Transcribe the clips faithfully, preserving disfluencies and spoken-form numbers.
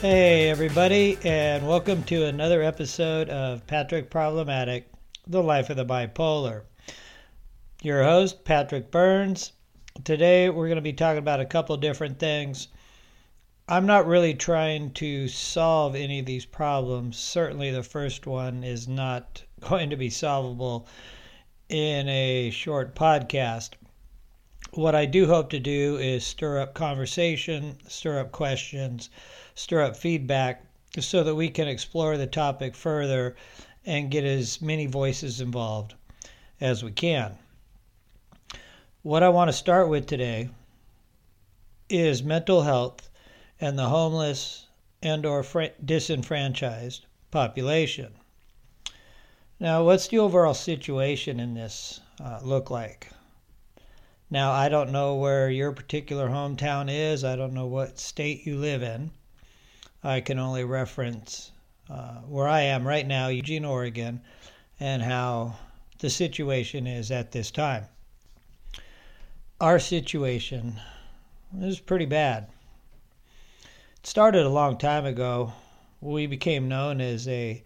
Hey, everybody, and welcome to another episode of Patrick Problematic, The Life of the Bipolar. Your host, Patrick Burns. Today, we're going to be talking about a couple different things. I'm not really trying to solve any of these problems. Certainly, the first one is not going to be solvable in a short podcast. What I do hope to do is stir up conversation, stir up questions, stir up feedback so that we can explore the topic further and get as many voices involved as we can. What I want to start with today is mental health and the homeless and or disenfranchised population. Now, what's the overall situation in this uh, look like? Now, I don't know where your particular hometown is. I don't know what state you live in. I can only reference uh, where I am right now, Eugene, Oregon, and how the situation is at this time. Our situation is pretty bad. It started a long time ago. We became known as a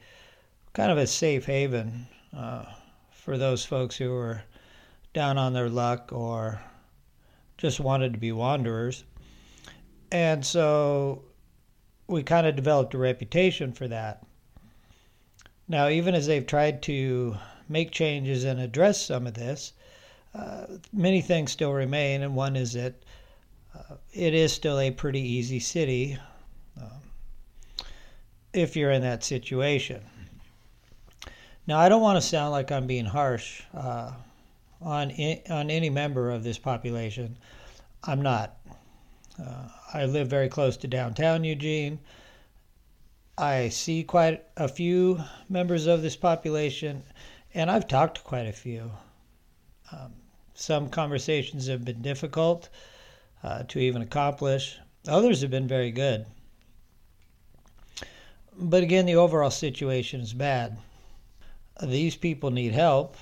kind of a safe haven uh, for those folks who were down on their luck or just wanted to be wanderers. And so we kind of developed a reputation for that. Now, even as they've tried to make changes and address some of this, uh, many things still remain, and one is that uh, it is still a pretty easy city um, if you're in that situation. Now, I don't want to sound like I'm being harsh uh, On, in, on any member of this population. I'm not. Uh, I live very close to downtown Eugene. I see quite a few members of this population, and I've talked to quite a few. Um, some conversations have been difficult uh, to even accomplish. Others have been very good. But again, the overall situation is bad. These people need help.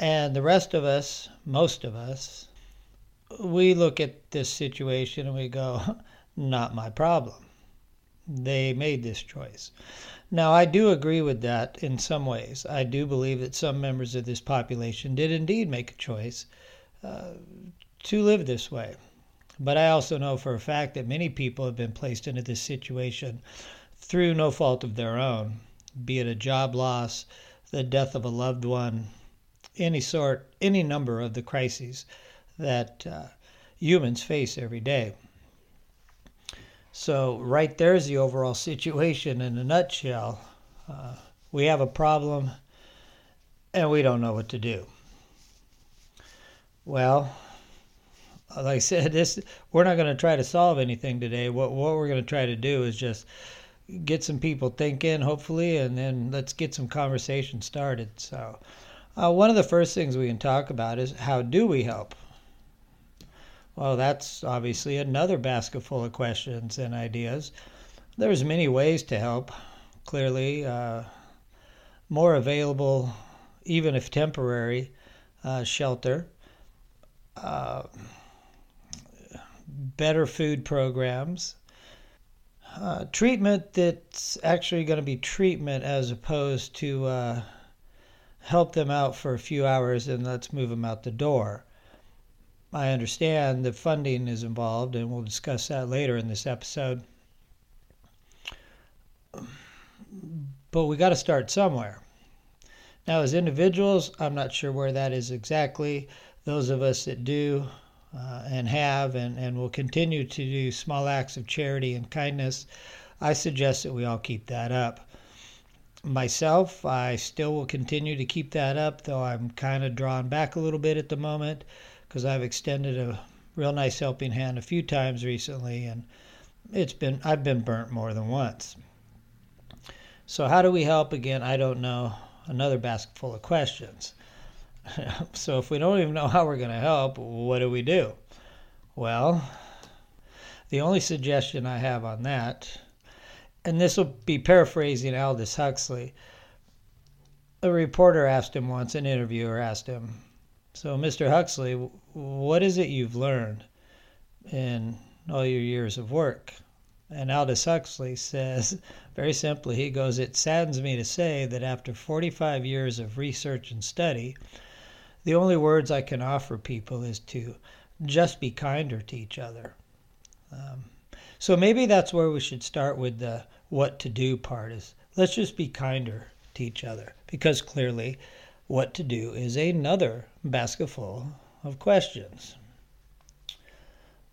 And the rest of us, most of us, we look at this situation and we go, not my problem. They made this choice. Now, I do agree with that in some ways. I do believe that some members of this population did indeed make a choice uh, to live this way. But I also know for a fact that many people have been placed into this situation through no fault of their own, be it a job loss, the death of a loved one, any sort, any number of the crises that uh, humans face every day. So right there's the overall situation in a nutshell. Uh, we have a problem and we don't know what to do. Well, like I said, this we're not going to try to solve anything today. What, what we're going to try to do is just get some people thinking, hopefully, and then let's get some conversation started. So Uh, one of the first things we can talk about is how do we help? Well, that's obviously another basket full of questions and ideas. There's many ways to help, clearly. Uh, more available, even if temporary, uh, shelter. Uh, better food programs. Uh, treatment that's actually going to be treatment as opposed to Uh, help them out for a few hours and let's move them out the door. I understand the funding is involved, and we'll discuss that later in this episode. But we got to start somewhere. Now, as individuals, I'm not sure where that is exactly. Those of us that do uh, and have and, and will continue to do small acts of charity and kindness, I suggest that we all keep that up. Myself, I still will continue to keep that up, though I'm kind of drawn back a little bit at the moment because I've extended a real nice helping hand a few times recently, and it's been I've been burnt more than once. So how do we help? Again, I don't know. Another basket full of questions. So if we don't even know how we're going to help, what do we do? Well, the only suggestion I have on that, and this will be paraphrasing Aldous Huxley. A reporter asked him once, an interviewer asked him, so Mister Huxley, what is it you've learned in all your years of work? And Aldous Huxley says, very simply, he goes, "It saddens me to say that after forty-five years of research and study, the only words I can offer people is to just be kinder to each other." Um, so maybe that's where we should start with the what to do part is, let's just be kinder to each other, because clearly what to do is another basketful of questions.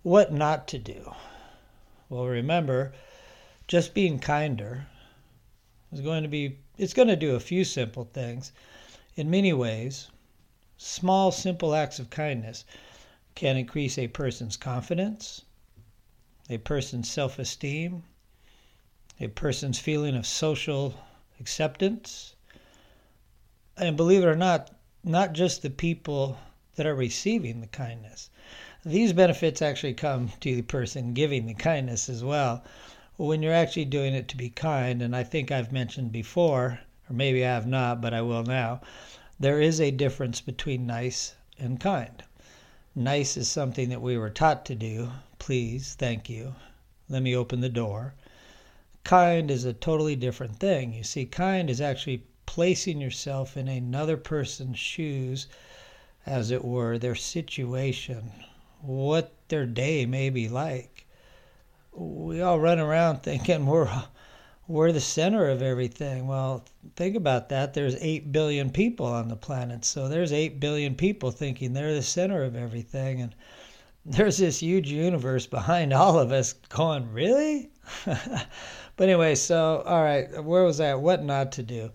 What not to do? Well, remember, just being kinder is going to be, it's going to do a few simple things. In many ways, small, simple acts of kindness can increase a person's confidence, a person's self-esteem, a person's feeling of social acceptance. And believe it or not, not just the people that are receiving the kindness. These benefits actually come to the person giving the kindness as well, when you're actually doing it to be kind. And I think I've mentioned before, or maybe I have not, but I will now, there is a difference between nice and kind. Nice is something that we were taught to do. Please, thank you, let me open the door. Kind is a totally different thing. You see, kind is actually placing yourself in another person's shoes, as it were, their situation, what their day may be like. We all run around thinking we're we're the center of everything. Well, think about that. There's eight billion people on the planet. So there's eight billion people thinking they're the center of everything. And there's this huge universe behind all of us going, really? But anyway, so, all right, where was I? What not to do?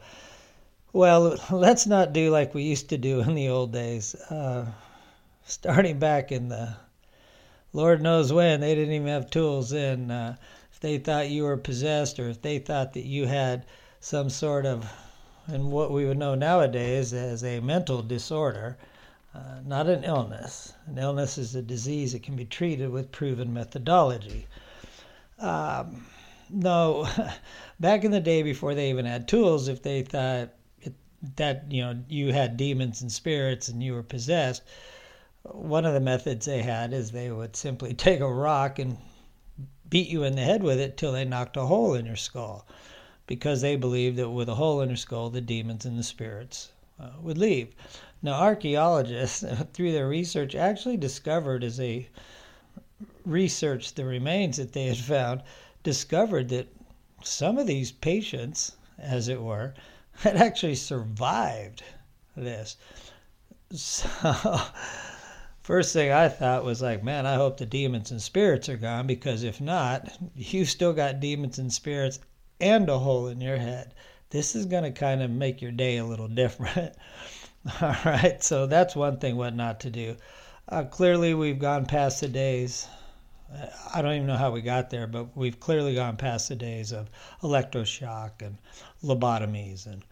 Well, let's not do like we used to do in the old days. Uh, starting back in the Lord knows when, they didn't even have tools in. Uh, if they thought you were possessed, or if they thought that you had some sort of, and what we would know nowadays as a mental disorder, uh, not an illness. An illness is a disease that can be treated with proven methodology. Um, no, back in the day before they even had tools, if they thought it, that, you know, you had demons and spirits and you were possessed, one of the methods they had is they would simply take a rock and beat you in the head with it till they knocked a hole in your skull, because they believed that with a hole in your skull, the demons and the spirits uh, would leave. Now, archaeologists, through their research, actually discovered as a research the remains that they had found, discovered that some of these patients, as it were, had actually survived this. So... First thing I thought was like, man, I hope the demons and spirits are gone, because if not, you still got demons and spirits and a hole in your head. This is going to kind of make your day a little different. All right, so that's one thing, what not to do. Uh, clearly, we've gone past the days. I don't even know how we got there, but we've clearly gone past the days of electroshock and lobotomies and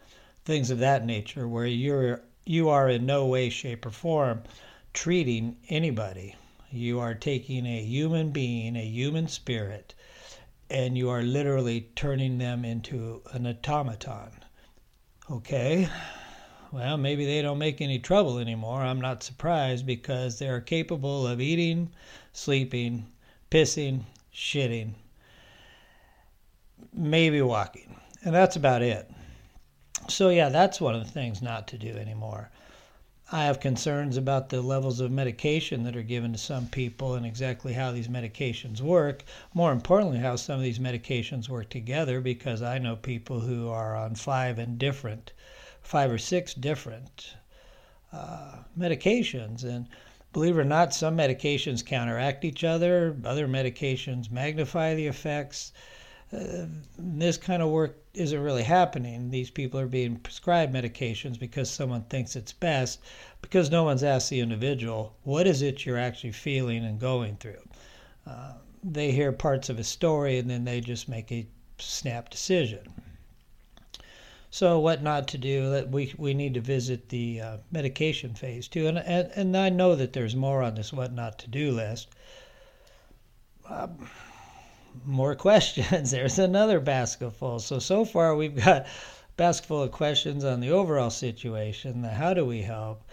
things of that nature, where you're you are in no way, shape, or form treating anybody. You are taking a human being, a human spirit, and you are literally turning them into an automaton. Okay, well, maybe they don't make any trouble anymore. I'm not surprised, because they're capable of eating, sleeping, pissing, shitting, maybe walking. And that's about it. So yeah, that's one of the things not to do anymore. I have concerns about the levels of medication that are given to some people and exactly how these medications work. More importantly, how some of these medications work together, because I know people who are on five and different, five or six different uh, medications. And believe it or not, some medications counteract each other. Other medications magnify the effects. Uh, this kind of work isn't really happening. These people are being prescribed medications because someone thinks it's best, because no one's asked the individual, what is it you're actually feeling and going through? Uh, they hear parts of a story and then they just make a snap decision. So what not to do, that we we need to visit the uh, medication phase too. And, and, and I know that there's more on this what not to do list. Um, More questions. There's another basket full. So, so far we've got basket full of questions on the overall situation, the how do we help,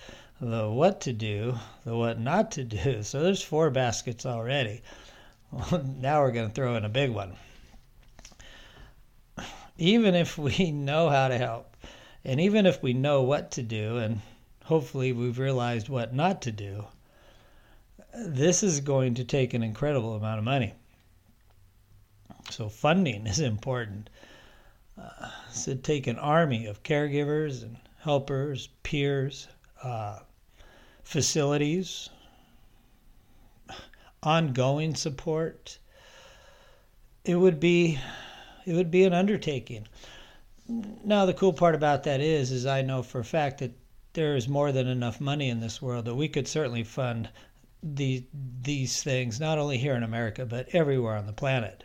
the what to do, the what not to do. So there's four baskets already. Well, now we're going to throw in a big one. even if we know how to help, and even if we know what to do, and hopefully we've realized what not to do, this is going to take an incredible amount of money. So funding is important. Uh, so take an army of caregivers and helpers, peers, uh, facilities, ongoing support. It would be, it would be an undertaking. Now, the cool part about that is, is I know for a fact that there is more than enough money in this world that we could certainly fund the, these things, not only here in America, but everywhere on the planet.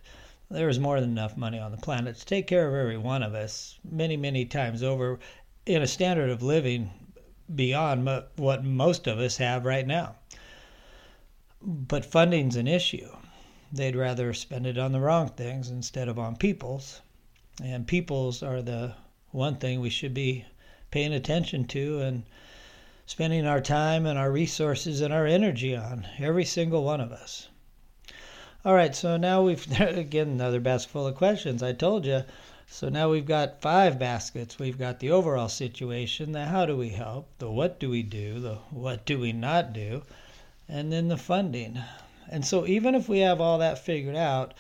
There is more than enough money on the planet to take care of every one of us many, many times over in a standard of living beyond mo- what most of us have right now. But funding's an issue. They'd rather spend it on the wrong things instead of on peoples. And peoples are the one thing we should be paying attention to and spending our time and our resources and our energy on, every single one of us. All right, so now we've, again, another basket full of questions, I told you. So now we've got five baskets. We've got the overall situation, the how do we help, the what do we do, the what do we not do, and then the funding. And so even if we have all that figured out,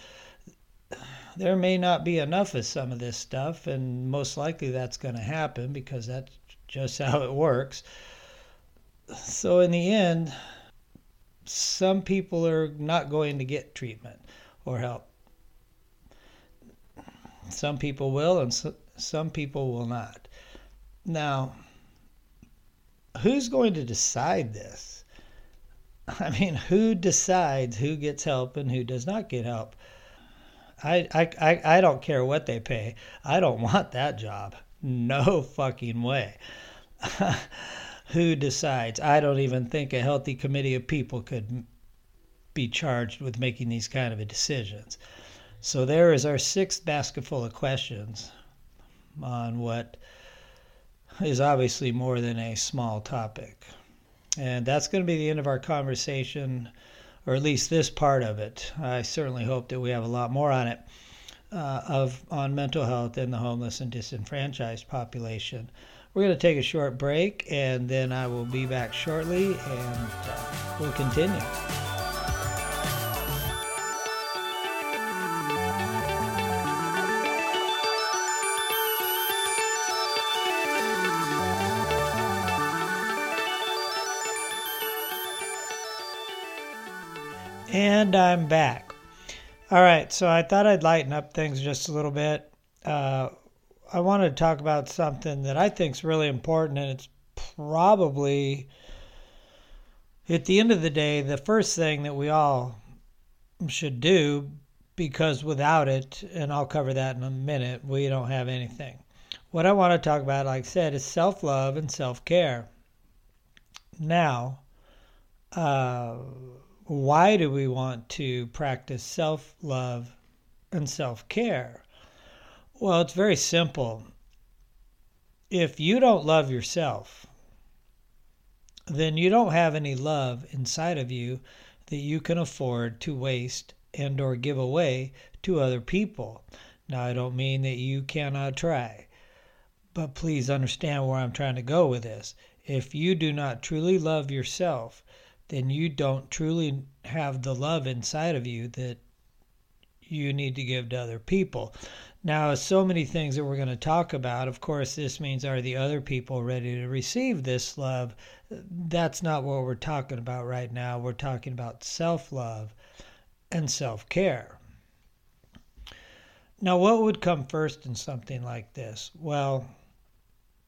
there may not be enough of some of this stuff, and most likely that's going to happen because that's just how it works. So in the end, some people are not going to get treatment or help. Some people will, and so, some people will not. Now, who's going to decide this? I mean, who decides who gets help and who does not get help? I, I, I, I don't care what they pay. I don't want that job. No fucking way. Who decides? I don't even think a healthy committee of people could be charged with making these kind of decisions. So there is our sixth basket full of questions on what is obviously more than a small topic. And that's going to be the end of our conversation, or at least this part of it. I certainly hope that we have a lot more on it, uh, of on mental health and the homeless and disenfranchised population. We're going to take a short break, and then I will be back shortly, and uh, we'll continue. And I'm back. All right, so I thought I'd lighten up things just a little bit. Uh, I wanted to talk about something that I think is really important, and it's probably, at the end of the day, the first thing that we all should do, because without it, and I'll cover that in a minute, we don't have anything. What I want to talk about, like I said, is self-love and self-care. Now, uh, why do we want to practice self-love and self-care? Well, it's very simple. If you don't love yourself, then you don't have any love inside of you that you can afford to waste and or give away to other people. Now, I don't mean that you cannot try, but please understand where I'm trying to go with this. If you do not truly love yourself, then you don't truly have the love inside of you that you need to give to other people. Now, so many things that we're going to talk about, of course, this means, are the other people ready to receive this love? That's not what we're talking about right now. We're talking about self-love and self-care. Now, what would come first in something like this? Well,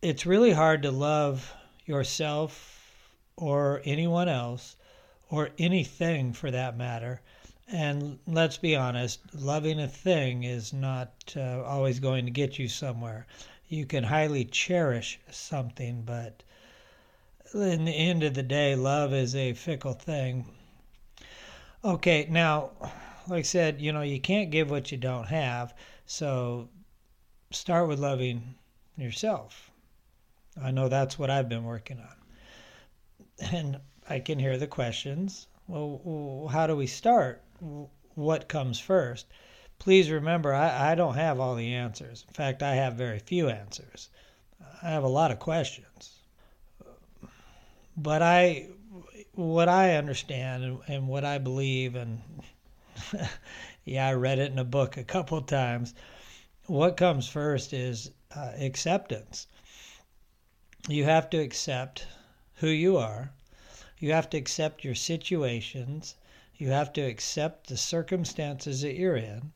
it's really hard to love yourself or anyone else or anything for that matter. And let's be honest, loving a thing is not uh, always going to get you somewhere. You can highly cherish something, but in the end of the day, love is a fickle thing. Okay, now, like I said, you know, you can't give what you don't have, so start with loving yourself. I know that's what I've been working on. And I can hear the questions. Well, how do we start? What comes first? please remember, I, I don't have all the answers. In fact, I have very few answers. I have a lot of questions. But I, what I understand and, and what I believe, and yeah, I read it in a book a couple of times, what comes first is uh, acceptance. You have to accept who you are. You have to accept your situations. You have to accept the circumstances that you're in.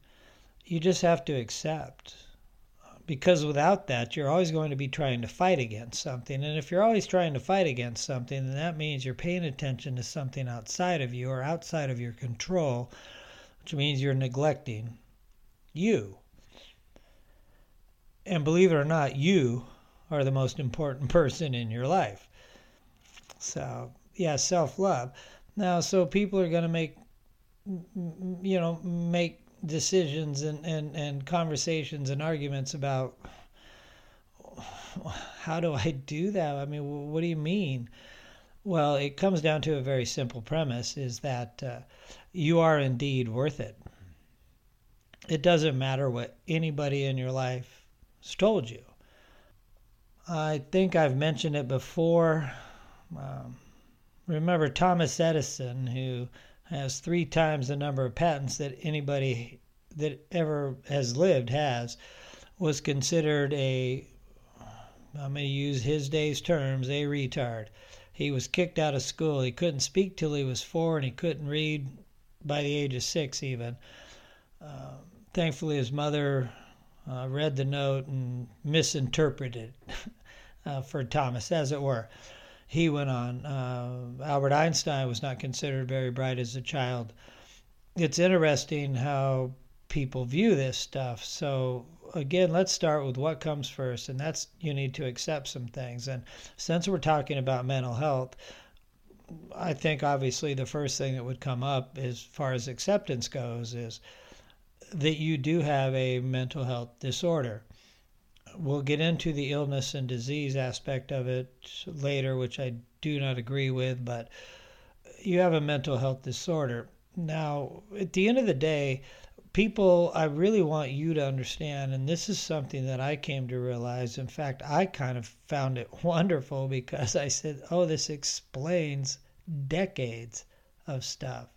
You just have to accept. Because without that, you're always going to be trying to fight against something. And if you're always trying to fight against something, then that means you're paying attention to something outside of you or outside of your control, which means you're neglecting you. And believe it or not, you are the most important person in your life. So, yeah, self-love. Now, so people are going to make, you know, make decisions and, and, and conversations and arguments about, how do I do that? I mean, what do you mean? Well, it comes down to a very simple premise, is that uh, you are indeed worth it. It doesn't matter what anybody in your life has told you. I think I've mentioned it before. Um, Remember Thomas Edison, who has three times the number of patents that anybody that ever has lived has, was considered a, I'm going to use his day's terms, a retard. He was kicked out of school. He couldn't speak till he was four, and he couldn't read by the age of six even. Uh, thankfully, his mother uh, read the note and misinterpreted uh, for Thomas, as it were. He went on. Uh, Albert Einstein was not considered very bright as a child. It's interesting how people view this stuff. So again, let's start with what comes first, and that's you need to accept some things. And since we're talking about mental health, I think obviously the first thing that would come up as far as acceptance goes is that you do have a mental health disorder. We'll get into the illness and disease aspect of it later, which I do not agree with, but you have a mental health disorder. Now, at the end of the day, people, I really want you to understand, and this is something that I came to realize. In fact, I kind of found it wonderful because I said, oh, this explains decades of stuff.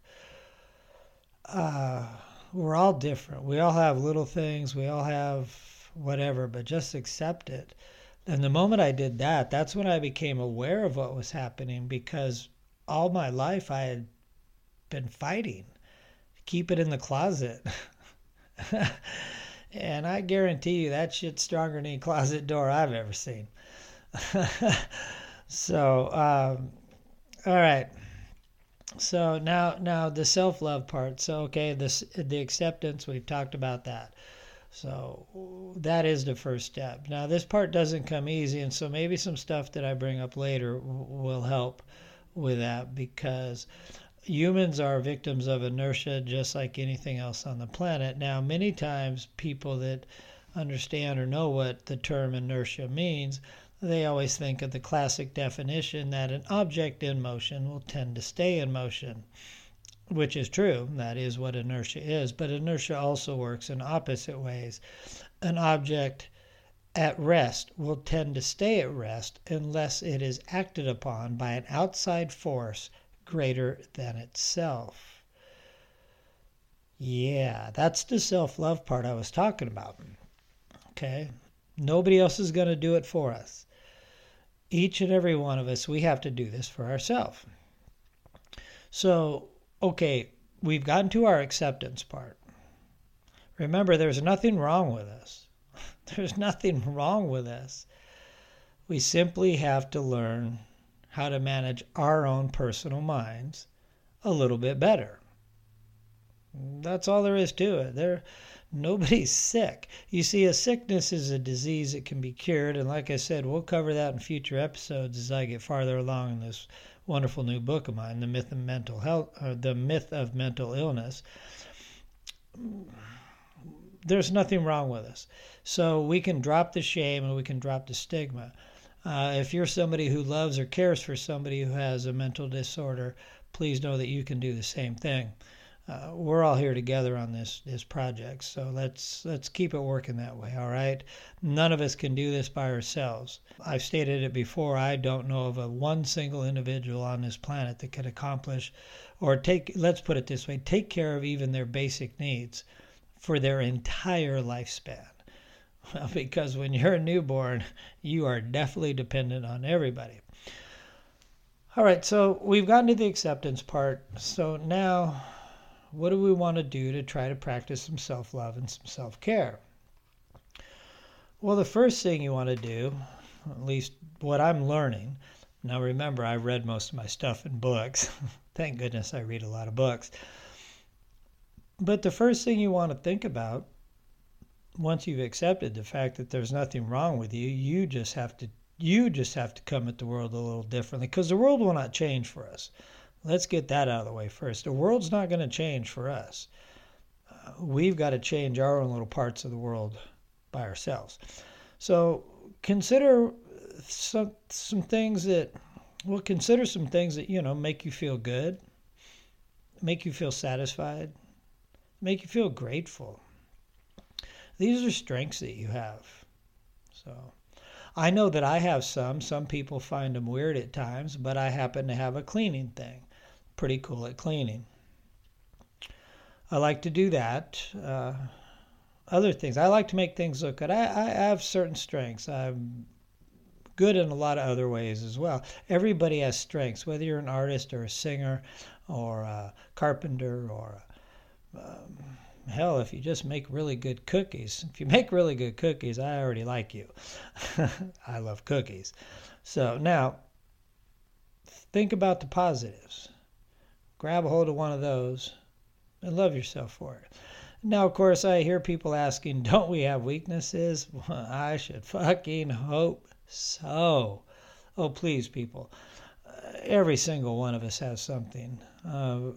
Uh, we're all different. We all have little things. We all have whatever, but just accept it. And the moment I did that, that's when I became aware of what was happening, because all my life I had been fighting to keep it in the closet. And I guarantee you that shit's stronger than any closet door I've ever seen. So, um, all right. So now, now the self-love part. So, okay, this, the acceptance, we've talked about that. So that is the first step. Now, this part doesn't come easy, and so maybe some stuff that I bring up later will help with that, because humans are victims of inertia just like anything else on the planet. Now, many times people that understand or know what the term inertia means, they always think of the classic definition that an object in motion will tend to stay in motion. Which is true. That is what inertia is. But inertia also works in opposite ways. An object at rest will tend to stay at rest unless it is acted upon by an outside force greater than itself. Yeah, that's the self-love part I was talking about. Okay? Nobody else is going to do it for us. Each and every one of us, we have to do this for ourselves. So, okay, we've gotten to our acceptance part. Remember, there's nothing wrong with us. There's nothing wrong with us. We simply have to learn how to manage our own personal minds a little bit better. That's all there is to it. There, nobody's sick. You see, a sickness is a disease that can be cured, and like I said, we'll cover that in future episodes as I get farther along in this wonderful new book of mine, The Myth of Mental Health, or The Myth of Mental Illness. There's nothing wrong with us. So we can drop the shame and we can drop the stigma. Uh, if you're somebody who loves or cares for somebody who has a mental disorder, please know that you can do the same thing. uh, we're all here together on this this project. So let's let's keep it working that way. All right. None of us can do this by ourselves. I've stated it before. I don't know of a one single individual on this planet that could accomplish, or take. Let's put it this way: take care of even their basic needs for their entire lifespan. Well, because when you're a newborn, you are definitely dependent on everybody. All right, so we've gotten to the acceptance part. So now, what do we want to do to try to practice some self-love and some self-care? Well, the first thing you want to do, at least what I'm learning, now remember, I read most of my stuff in books. Thank goodness I read a lot of books. But the first thing you want to think about, once you've accepted the fact that there's nothing wrong with you, you just have to You just have to come at the world a little differently, because the world will not change for us. Let's get that out of the way first. The world's not going to change for us. Uh, we've got to change our own little parts of the world by ourselves. So consider some some things that, well, consider some things that, you know, make you feel good, make you feel satisfied, make you feel grateful. These are strengths that you have. So I know that I have some. Some people find them weird at times, but I happen to have a cleaning thing. Pretty cool at cleaning. I like to do that. Uh, other things. I like to make things look good. I, I have certain strengths. I'm good in a lot of other ways as well. Everybody has strengths, whether you're an artist or a singer or a carpenter or a... Um, Hell, if you just make really good cookies, if you make really good cookies, I already like you. I love cookies. So now, think about the positives. Grab a hold of one of those and love yourself for it. Now, of course, I hear people asking, don't we have weaknesses? Well, I should fucking hope so. Oh, please, people. Uh, every single one of us has something. Uh,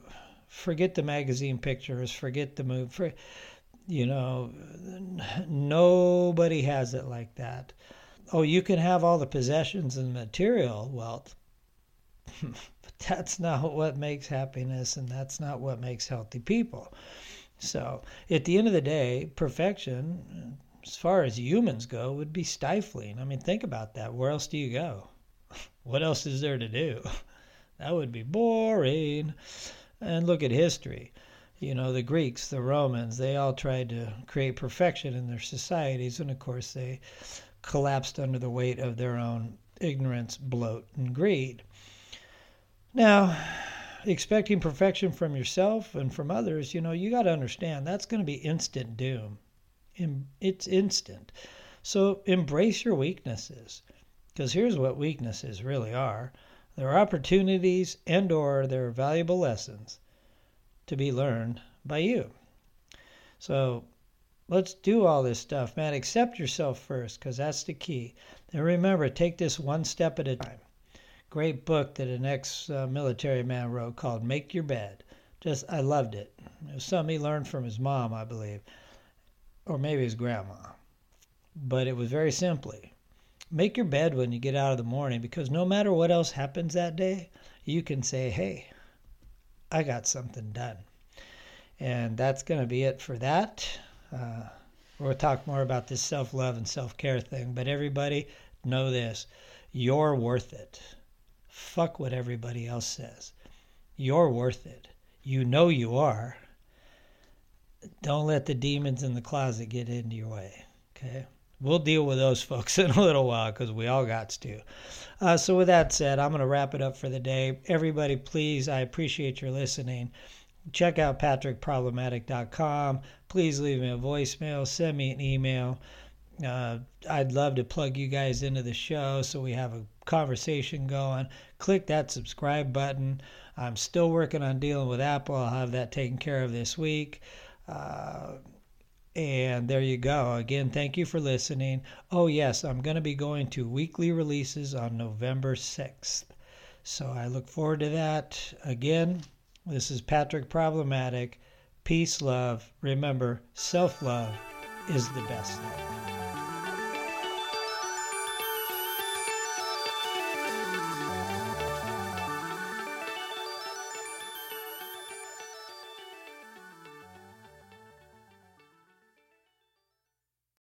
Forget the magazine pictures. Forget the movie. For, you know, nobody has it like that. Oh, you can have all the possessions and material wealth, but that's not what makes happiness, and that's not what makes healthy people. So, at the end of the day, perfection, as far as humans go, would be stifling. I mean, think about that. Where else do you go? What else is there to do? That would be boring. And look at history. You know, the Greeks, the Romans, they all tried to create perfection in their societies. And, of course, they collapsed under the weight of their own ignorance, bloat, and greed. Now, expecting perfection from yourself and from others, you know, you got to understand that's going to be instant doom. It's instant. So embrace your weaknesses, because here's what weaknesses really are. There are opportunities and or there are valuable lessons to be learned by you. So let's do all this stuff, man. Accept yourself first, because that's the key. And remember, take this one step at a time. Great book that an ex-military man wrote called Make Your Bed. Just, I loved it. It was something he learned from his mom, I believe, or maybe his grandma. But it was very simply. Make your bed when you get out of the morning, because no matter what else happens that day, you can say, hey, I got something done. And that's going to be it for that. Uh, we'll talk more about this self-love and self-care thing. But everybody, know this. You're worth it. Fuck what everybody else says. You're worth it. You know you are. Don't let the demons in the closet get into your way. Okay? We'll deal with those folks in a little while, because we all got to. Uh, so with that said, I'm going to wrap it up for the day. Everybody, please, I appreciate your listening. Check out patrick problematic dot com. Please leave me a voicemail. Send me an email. Uh, I'd love to plug you guys into the show so we have a conversation going. Click that subscribe button. I'm still working on dealing with Apple. I'll have that taken care of this week. Uh... And there you go. Again, thank you for listening. Oh, yes, I'm going to be going to weekly releases on November sixth. So I look forward to that. Again, this is Patrick Problematic. Peace, love. Remember, self-love is the best love.